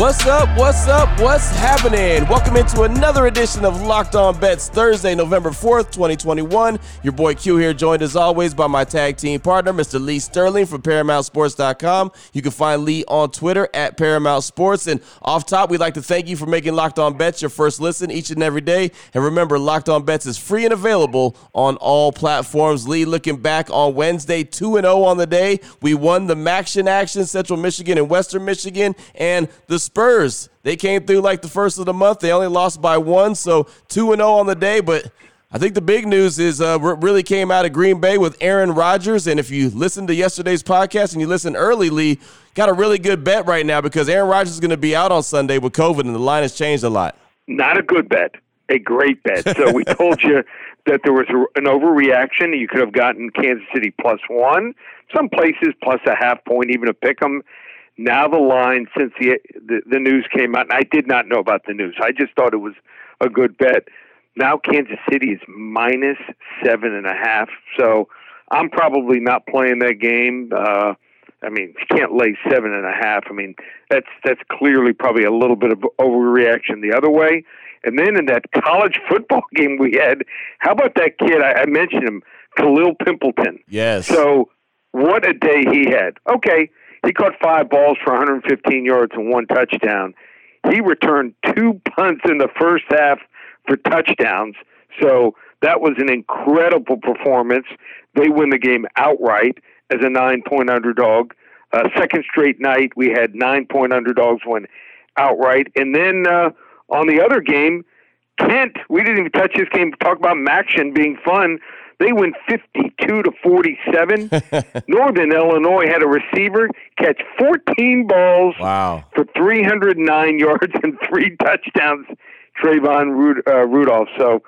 What's up, what's happening? Welcome into another edition of Locked On Bets, Thursday, November 4th, 2021. Your boy Q here, joined as always by my tag team partner, Mr. Lee Sterling from ParamountSports.com. You can find Lee on Twitter at Paramount Sports. And off top, we'd like to thank you for making Locked On Bets your first listen each and every day. And remember, Locked On Bets is free and available on all platforms. Lee, looking back on Wednesday, 2-0 on the day. We won the MACtion action, Central Michigan and Western Michigan, and the Spurs. They came through like the first of the month. They only lost by one, so 2-0 on the day, but I think the big news is really came out of Green Bay with Aaron Rodgers, and if you listen to yesterday's podcast and you listen early, Lee, got a really good bet right now because Aaron Rodgers is going to be out on Sunday with COVID, and the line has changed a lot. Not a good bet, a great bet. So we told you that there was an overreaction. You could have gotten Kansas City +1, some places +0.5 point, even a pick 'em. Now the line, since the news came out, and I did not know about the news. I just thought it was a good bet. Now Kansas City is -7.5, so I'm probably not playing that game. I mean, you can't lay 7.5. I mean, that's clearly probably a little bit of overreaction the other way. And then in that college football game we had, how about that kid? I mentioned him, Khalil Pimpleton. Yes. So what a day he had. Okay, he caught 5 balls for 115 yards and 1 touchdown. He returned 2 punts in the first half for touchdowns. So that was an incredible performance. They win the game outright as a 9-point underdog. Second straight night, we had 9-point underdogs win outright. And then on the other game, Kent, we didn't even touch this game. Talk about MACtion being fun. They win 52-47. Northern Illinois had a receiver catch 14 balls for 309 yards and 3 touchdowns, Trayvon Rudolph. So,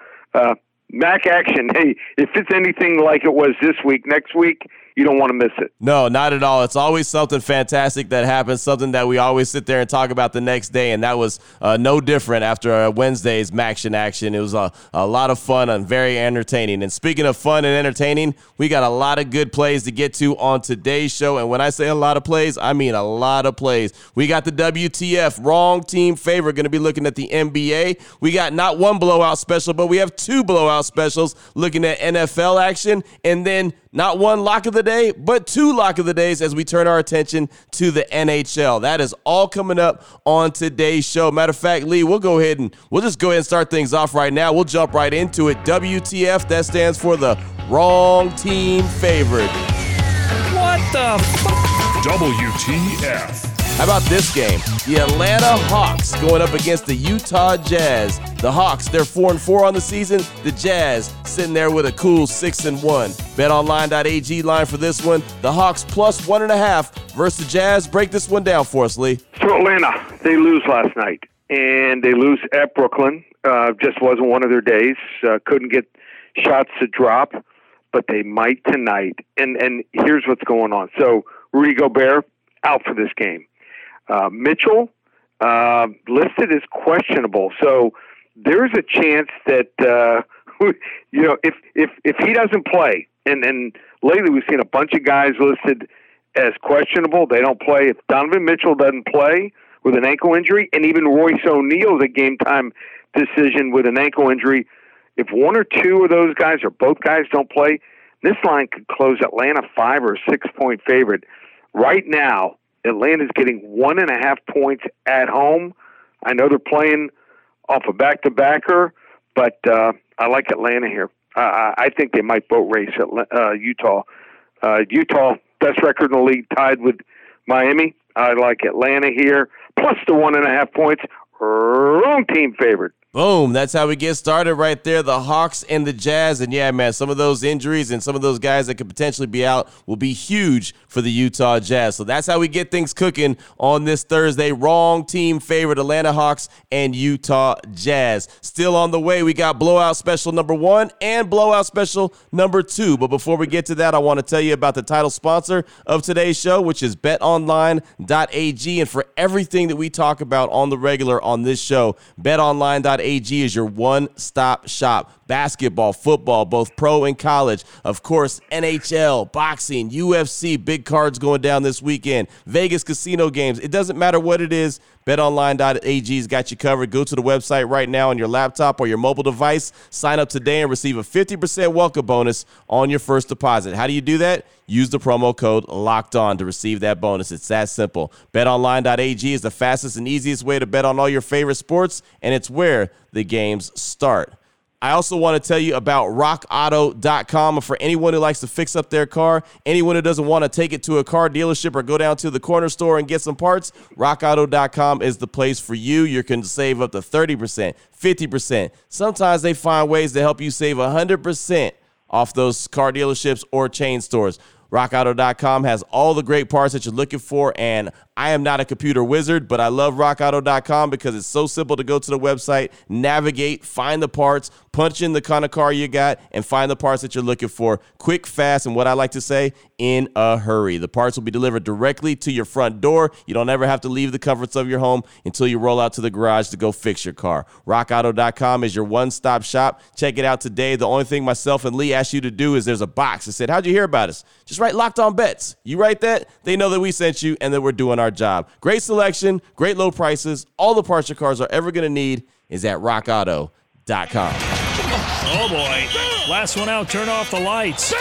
Mac action. Hey, if it's anything like it was this week, next week, you don't want to miss it. No, not at all. It's always something fantastic that happens, something that we always sit there and talk about the next day, and that was no different after Wednesday's MACtion action. It was a lot of fun and very entertaining. And speaking of fun and entertaining, we got a lot of good plays to get to on today's show, and when I say a lot of plays, I mean a lot of plays. We got the WTF, wrong team favorite, going to be looking at the NBA. We got not one blowout special, but we have 2 blowout specials looking at NFL action, and then not 1 lock of the day, but 2 lock of the days as we turn our attention to the NHL. That is all coming up on today's show. Matter of fact, Lee, we'll just go ahead and start things off right now. We'll jump right into it. WTF, that stands for the wrong team favorite. What the WTF. How about this game? The Atlanta Hawks going up against the Utah Jazz. The Hawks, they're 4-4 on the season. The Jazz sitting there with a cool 6-1. BetOnline.ag line for this one. The Hawks +1.5 versus the Jazz. Break this one down for us, Lee. So Atlanta, they lose last night, and they lose at Brooklyn. Just wasn't one of their days. Couldn't get shots to drop, but they might tonight. And here's what's going on. So Rudy Gobert out for this game. Mitchell listed as questionable, so there's a chance that if he doesn't play, and lately we've seen a bunch of guys listed as questionable. They don't play. If Donovan Mitchell doesn't play with an ankle injury, and even Royce O'Neal, the game time decision with an ankle injury, if one or two of those guys or both guys don't play, this line could close Atlanta 5 or 6 point favorite. Right now, Atlanta's getting 1.5 points at home. I know they're playing off a back-to-backer, but I like Atlanta here. I think they might boat race Utah. Utah, best record in the league, tied with Miami. I like Atlanta here, +1.5 points. Wrong team favorite. Boom. That's how we get started right there. The Hawks and the Jazz. And yeah, man, some of those injuries and some of those guys that could potentially be out will be huge for the Utah Jazz. So that's how we get things cooking on this Thursday. Wrong team favorite, Atlanta Hawks and Utah Jazz. Still on the way, we got blowout special number 1 and blowout special number 2. But before we get to that, I want to tell you about the title sponsor of today's show, which is BetOnline.ag. And for everything that we talk about on the regular on this show, BetOnline.ag is your one-stop shop. Basketball, football, both pro and college. Of course, NHL, boxing, UFC, big cards going down this weekend. Vegas casino games. It doesn't matter what it is. BetOnline.ag's got you covered. Go to the website right now on your laptop or your mobile device. Sign up today and receive a 50% welcome bonus on your first deposit. How do you do that? Use the promo code LOCKEDON to receive that bonus. It's that simple. BetOnline.ag is the fastest and easiest way to bet on all your favorite sports, and it's where the games start. I also want to tell you about rockauto.com. For anyone who likes to fix up their car, anyone who doesn't want to take it to a car dealership or go down to the corner store and get some parts, rockauto.com is the place for you. You can save up to 30%, 50%. Sometimes they find ways to help you save 100% off those car dealerships or chain stores. RockAuto.com has all the great parts that you're looking for, and I am not a computer wizard, but I love RockAuto.com because it's so simple to go to the website, navigate, find the parts, punch in the kind of car you got, and find the parts that you're looking for quick, fast, and what I like to say, in a hurry. The parts will be delivered directly to your front door. You don't ever have to leave the comforts of your home until you roll out to the garage to go fix your car. RockAuto.com is your one-stop shop. Check it out today. The only thing myself and Lee asked you to do is there's a box that said, "How'd you hear about us?" Just write Locked On Bets. You write that, they know that we sent you and that we're doing our job. Great selection, great low prices. All the parts your cars are ever going to need is at rockauto.com. Oh, boy. Last one out. Turn off the lights.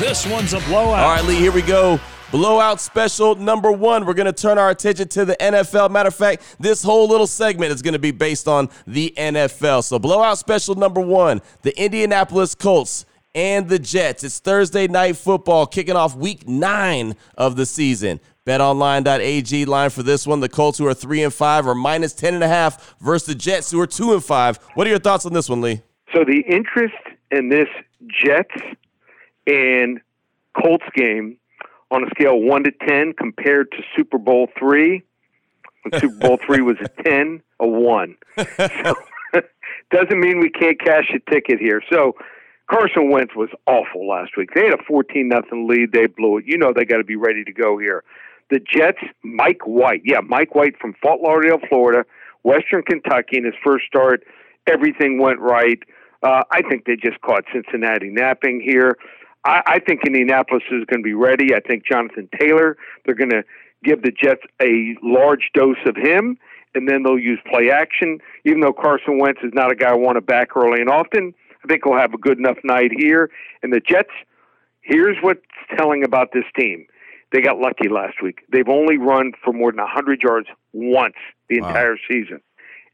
This one's a blowout. All right, Lee, here we go. Blowout special number 1. We're going to turn our attention to the NFL. Matter of fact, this whole little segment is going to be based on the NFL. So blowout special number 1, the Indianapolis Colts and the Jets. It's Thursday Night Football, kicking off week 9 of the season. BetOnline.ag line for this one. The Colts, who are 3-5, are minus 10.5 versus the Jets, who are 2-5. What are your thoughts on this one, Lee? So the interest in this Jets and Colts game on a scale of 1 to 10 compared to Super Bowl III, when Super Bowl III was a 10, a 1. So, doesn't mean we can't cash a ticket here. So Carson Wentz was awful last week. They had a 14-0 lead. They blew it. You know they got to be ready to go here. The Jets, Mike White. Yeah, Mike White from Fort Lauderdale, Florida, Western Kentucky, in his first start. Everything went right. I think they just caught Cincinnati napping here. I think Indianapolis is going to be ready. I think Jonathan Taylor, they're going to give the Jets a large dose of him, and then they'll use play action. Even though Carson Wentz is not a guy I want to back early and often, I think we'll have a good enough night here. And the Jets, here's what's telling about this team. They got lucky last week. They've only run for more than 100 yards once the entire season.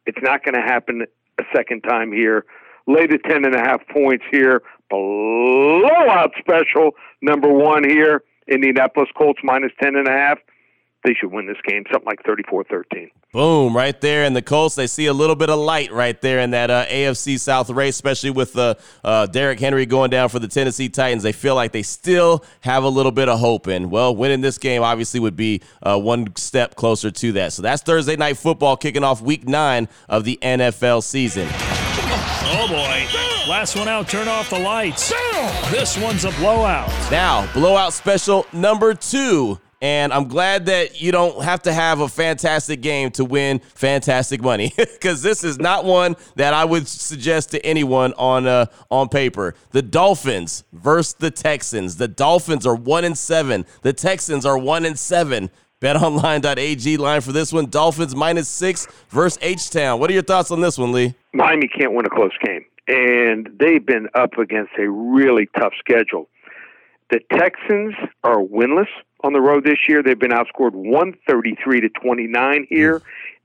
It's not going to happen a second time here. Lay the 10.5 points here. Blowout special number 1 here. Indianapolis Colts minus 10.5. They should win this game, something like 34-13. Boom, right there. And the Colts, they see a little bit of light right there in that AFC South race, especially with Derrick Henry going down for the Tennessee Titans. They feel like they still have a little bit of hope. And, well, winning this game obviously would be one step closer to that. So that's Thursday Night Football kicking off Week 9 of the NFL season. Oh, boy. Last one out. Turn off the lights. This one's a blowout. Now, blowout special number 2. And I'm glad that you don't have to have a fantastic game to win fantastic money, because this is not one that I would suggest to anyone on paper. The Dolphins versus the Texans. The Dolphins are 1-7. The Texans are 1-7. BetOnline.ag line for this one. Dolphins minus 6 versus H-Town. What are your thoughts on this one, Lee? Miami can't win a close game, and they've been up against a really tough schedule. The Texans are winless on the road this year. They've been outscored 133-29 here,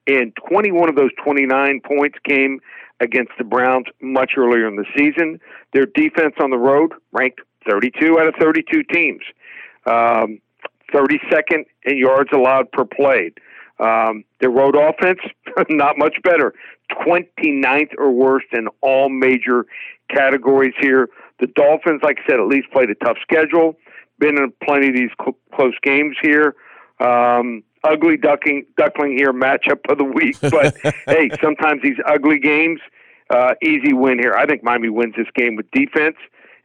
and 21 of those 29 points came against the Browns much earlier in the season. Their defense on the road ranked 32 out of 32 teams, 32nd in yards allowed per play. Their road offense, not much better. 29th or worse in all major categories here. The Dolphins, like I said, at least played a tough schedule. Been in plenty of these close games here. Ugly duckling here, matchup of the week. But, hey, sometimes these ugly games, easy win here. I think Miami wins this game with defense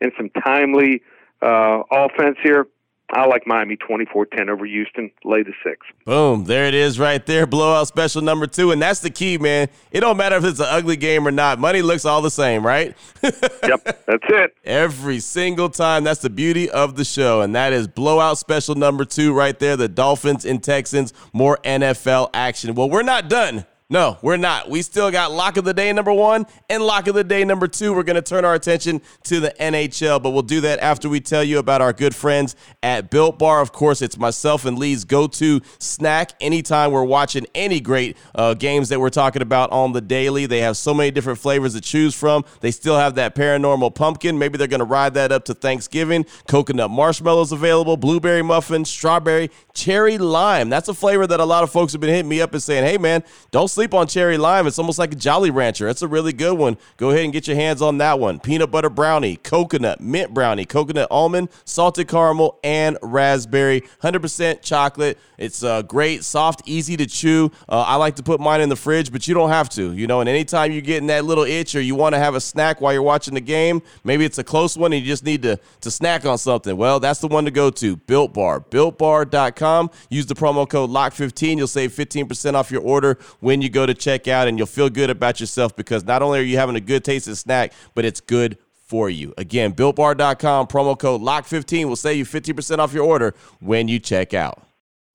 and some timely offense here. I like Miami 24-10 over Houston, lay the 6. Boom, there it is right there, blowout special number 2, and that's the key, man. It don't matter if it's an ugly game or not. Money looks all the same, right? Yep, that's it. Every single time. That's the beauty of the show, and that is blowout special number 2 right there, the Dolphins and Texans, more NFL action. Well, we're not done. No, we're not. We still got Lock of the Day number 1 and Lock of the Day number 2. We're going to turn our attention to the NHL, but we'll do that after we tell you about our good friends at Built Bar. Of course, it's myself and Lee's go-to snack anytime we're watching any great games that we're talking about on the daily. They have so many different flavors to choose from. They still have that paranormal pumpkin. Maybe they're going to ride that up to Thanksgiving. Coconut marshmallows available, blueberry muffin, strawberry, cherry lime. That's a flavor that a lot of folks have been hitting me up and saying, hey, man, don't sleep on cherry lime. It's almost like a Jolly Rancher. It's a really good one. Go ahead and get your hands on that one. Peanut butter brownie, coconut mint brownie, coconut almond, salted caramel, and raspberry. 100% chocolate. It's great, soft, easy to chew. I like to put mine in the fridge, but you don't have to. You know, and anytime you're getting that little itch or you want to have a snack while you're watching the game, maybe it's a close one and you just need to snack on something. Well, that's the one to go to. Built Bar. BuiltBar.com. Use the promo code LOCK15. You'll save 15% off your order when you go to check out, and you'll feel good about yourself because not only are you having a good tasting snack, but it's good for you. Again, BuiltBar.com, promo code LOCK15 will save you 50% off your order when you check out.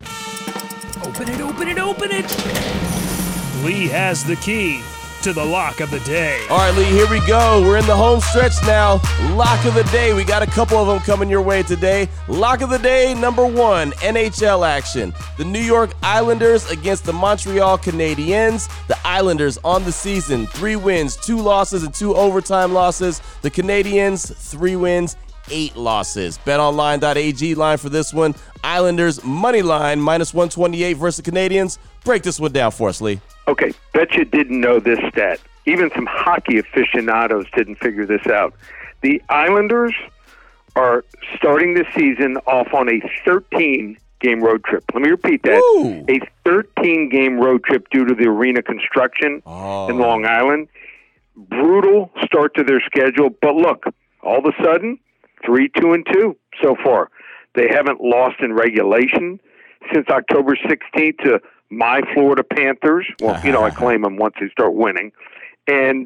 Open it, open it, open it. Lee has the key to the Lock of the Day. All right, Lee, here we go. We're in the home stretch now. Lock of the Day. We got a couple of them coming your way today. Lock of the Day, number 1, NHL action. The New York Islanders against the Montreal Canadiens. The Islanders on the season, 3 wins, 2 losses, and 2 overtime losses. The Canadiens, 3 wins, 8 losses. BetOnline.ag line for this one. Islanders, money line, -128 versus the Canadiens. Break this one down for us, Lee. Okay, bet you didn't know this stat. Even some hockey aficionados didn't figure this out. The Islanders are starting the season off on a 13-game road trip. Let me repeat that. Ooh. A 13-game road trip due to the arena construction in Long Island. Brutal start to their schedule, but look, all of a sudden, 3-2-2 so far. They haven't lost in regulation since October 16th to my Florida Panthers. Well, you know, I claim them once they start winning. And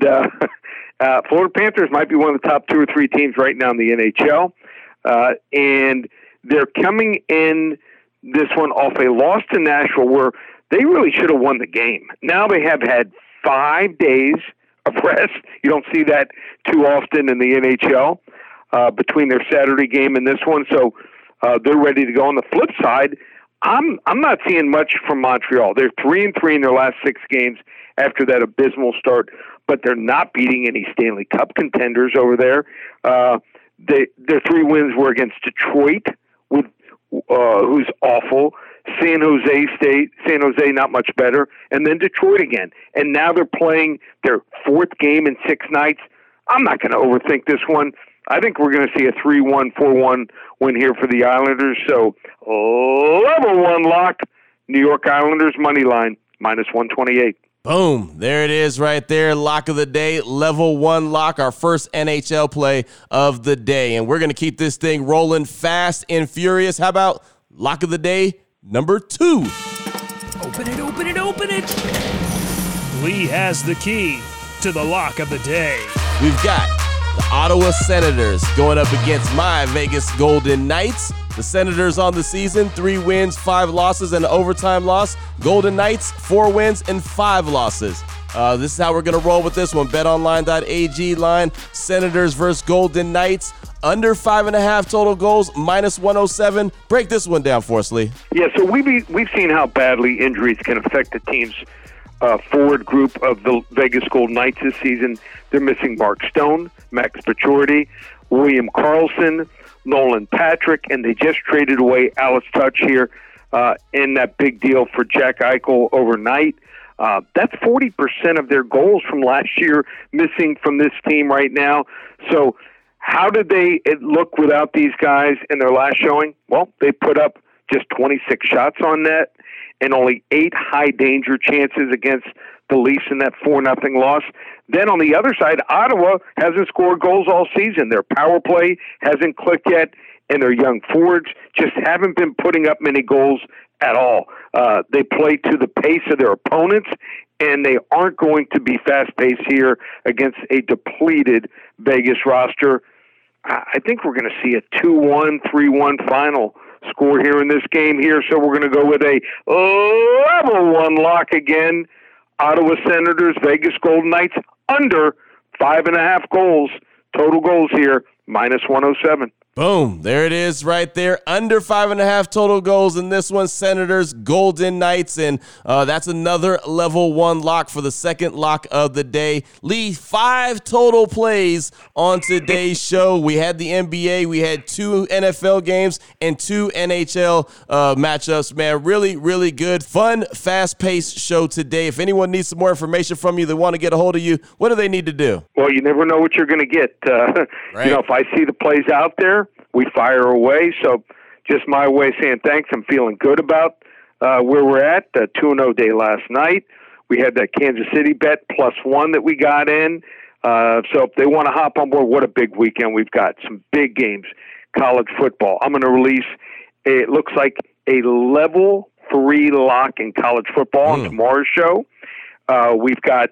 Florida Panthers might be one of the top 2 or 3 teams right now in the NHL. And they're coming in this one off a loss to Nashville where they really should have won the game. Now they have had 5 days of rest. You don't see that too often in the NHL between their Saturday game and this one. So they're ready to go. On the flip side, I'm not seeing much from Montreal. They're 3-3 in their last 6 games after that abysmal start, but they're not beating any Stanley Cup contenders over there. Their 3 wins were against Detroit, with who's awful, San Jose, not much better, and then Detroit again. And now they're playing their 4th game in 6 nights. I'm not going to overthink this one. I think we're going to see a 3-1, 4-1 win here for the Islanders. So, level 1 lock, New York Islanders money line, -128. Boom. There it is right there. Lock of the Day, level 1 lock, our first NHL play of the day. And we're going to keep this thing rolling fast and furious. How about Lock of the Day number 2? Open it, open it, open it. Lee has the key to the Lock of the Day. We've got the Ottawa Senators going up against my Vegas Golden Knights. The Senators on the season, 3 wins, 5 losses, and an overtime loss. Golden Knights, 4 wins and 5 losses. This is how we're going to roll with this one. BetOnline.ag line, Senators versus Golden Knights. Under 5.5 total goals, -107. Break this one down for us, Lee. Yeah, so we've seen how badly injuries can affect the team's forward group of the Vegas Golden Knights this season. They're missing Mark Stone, Max Pacioretty, William Carlson, Nolan Patrick, and they just traded away Alice Touch here in that big deal for Jack Eichel overnight. That's 40% of their goals from last year missing from this team right now. So how did they look without these guys in their last showing? Well, they put up just 26 shots on net and only 8 high-danger chances against the Leafs in that 4-0 loss. Then on the other side, Ottawa hasn't scored goals all season. Their power play hasn't clicked yet, and their young forwards just haven't been putting up many goals at all. They play to the pace of their opponents, and they aren't going to be fast-paced here against a depleted Vegas roster. I think we're going to see a 2-1, 3-1 final score here in this game here, so we're going to go with a level one lock again. Ottawa Senators, Vegas Golden Knights, under 5.5 goals. Total goals here, -107. Boom. There it is right there. Under 5.5 total goals in this one. Senators, Golden Knights. And that's another level one lock for the second lock of the day. Lee, 5 total plays on today's show. We had the NBA. We had 2 NFL games and 2 NHL matchups, man. Really, really good. Fun, fast-paced show today. If anyone needs some more information from you, they want to get a hold of you, what do they need to do? Well, you never know what you're going to get. Right. You know, if I see the plays out there, we fire away. So just my way saying thanks. I'm feeling good about where we're at. The 2-0 day last night. We had that Kansas City bet +1 that we got in. So if they want to hop on board, what a big weekend we've got. Some big games, college football. I'm going to release, it looks like, a level 3 lock in college football on tomorrow's show. We've got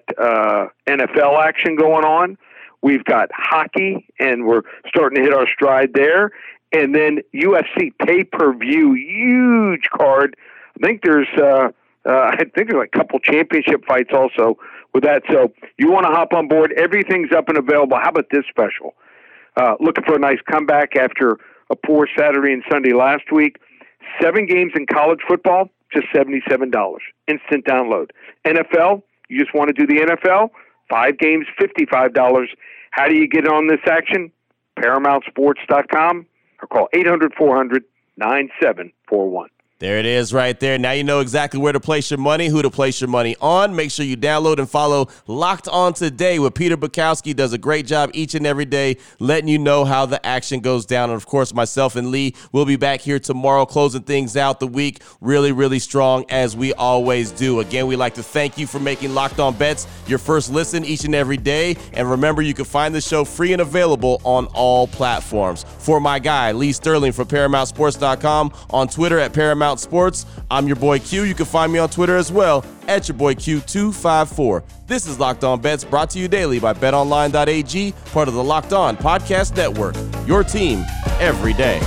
NFL action going on. We've got hockey, and we're starting to hit our stride there. And then UFC pay-per-view, huge card. I think there's like a couple championship fights also with that. So you want to hop on board. Everything's up and available. How about this special? Looking for a nice comeback after a poor Saturday and Sunday last week. 7 games in college football, just $77. Instant download. NFL, you just want to do the NFL? 5 games, $55. How do you get on this action? ParamountSports.com or call 800-400-9741. There it is right there. Now you know exactly where to place your money, who to place your money on. Make sure you download and follow Locked On Today with Peter Bukowski. Does a great job each and every day letting you know how the action goes down. And, of course, myself and Lee will be back here tomorrow closing things out the week really, really strong as we always do. Again, we'd like to thank you for making Locked On Bets your first listen each and every day. And remember, you can find the show free and available on all platforms. For my guy, Lee Sterling from ParamountSports.com, on Twitter at Paramount Sports. I'm your boy Q. You can find me on Twitter as well at your boy Q254. This is Locked On Bets, brought to you daily by BetOnline.ag, part of the Locked On Podcast Network. Your team every day.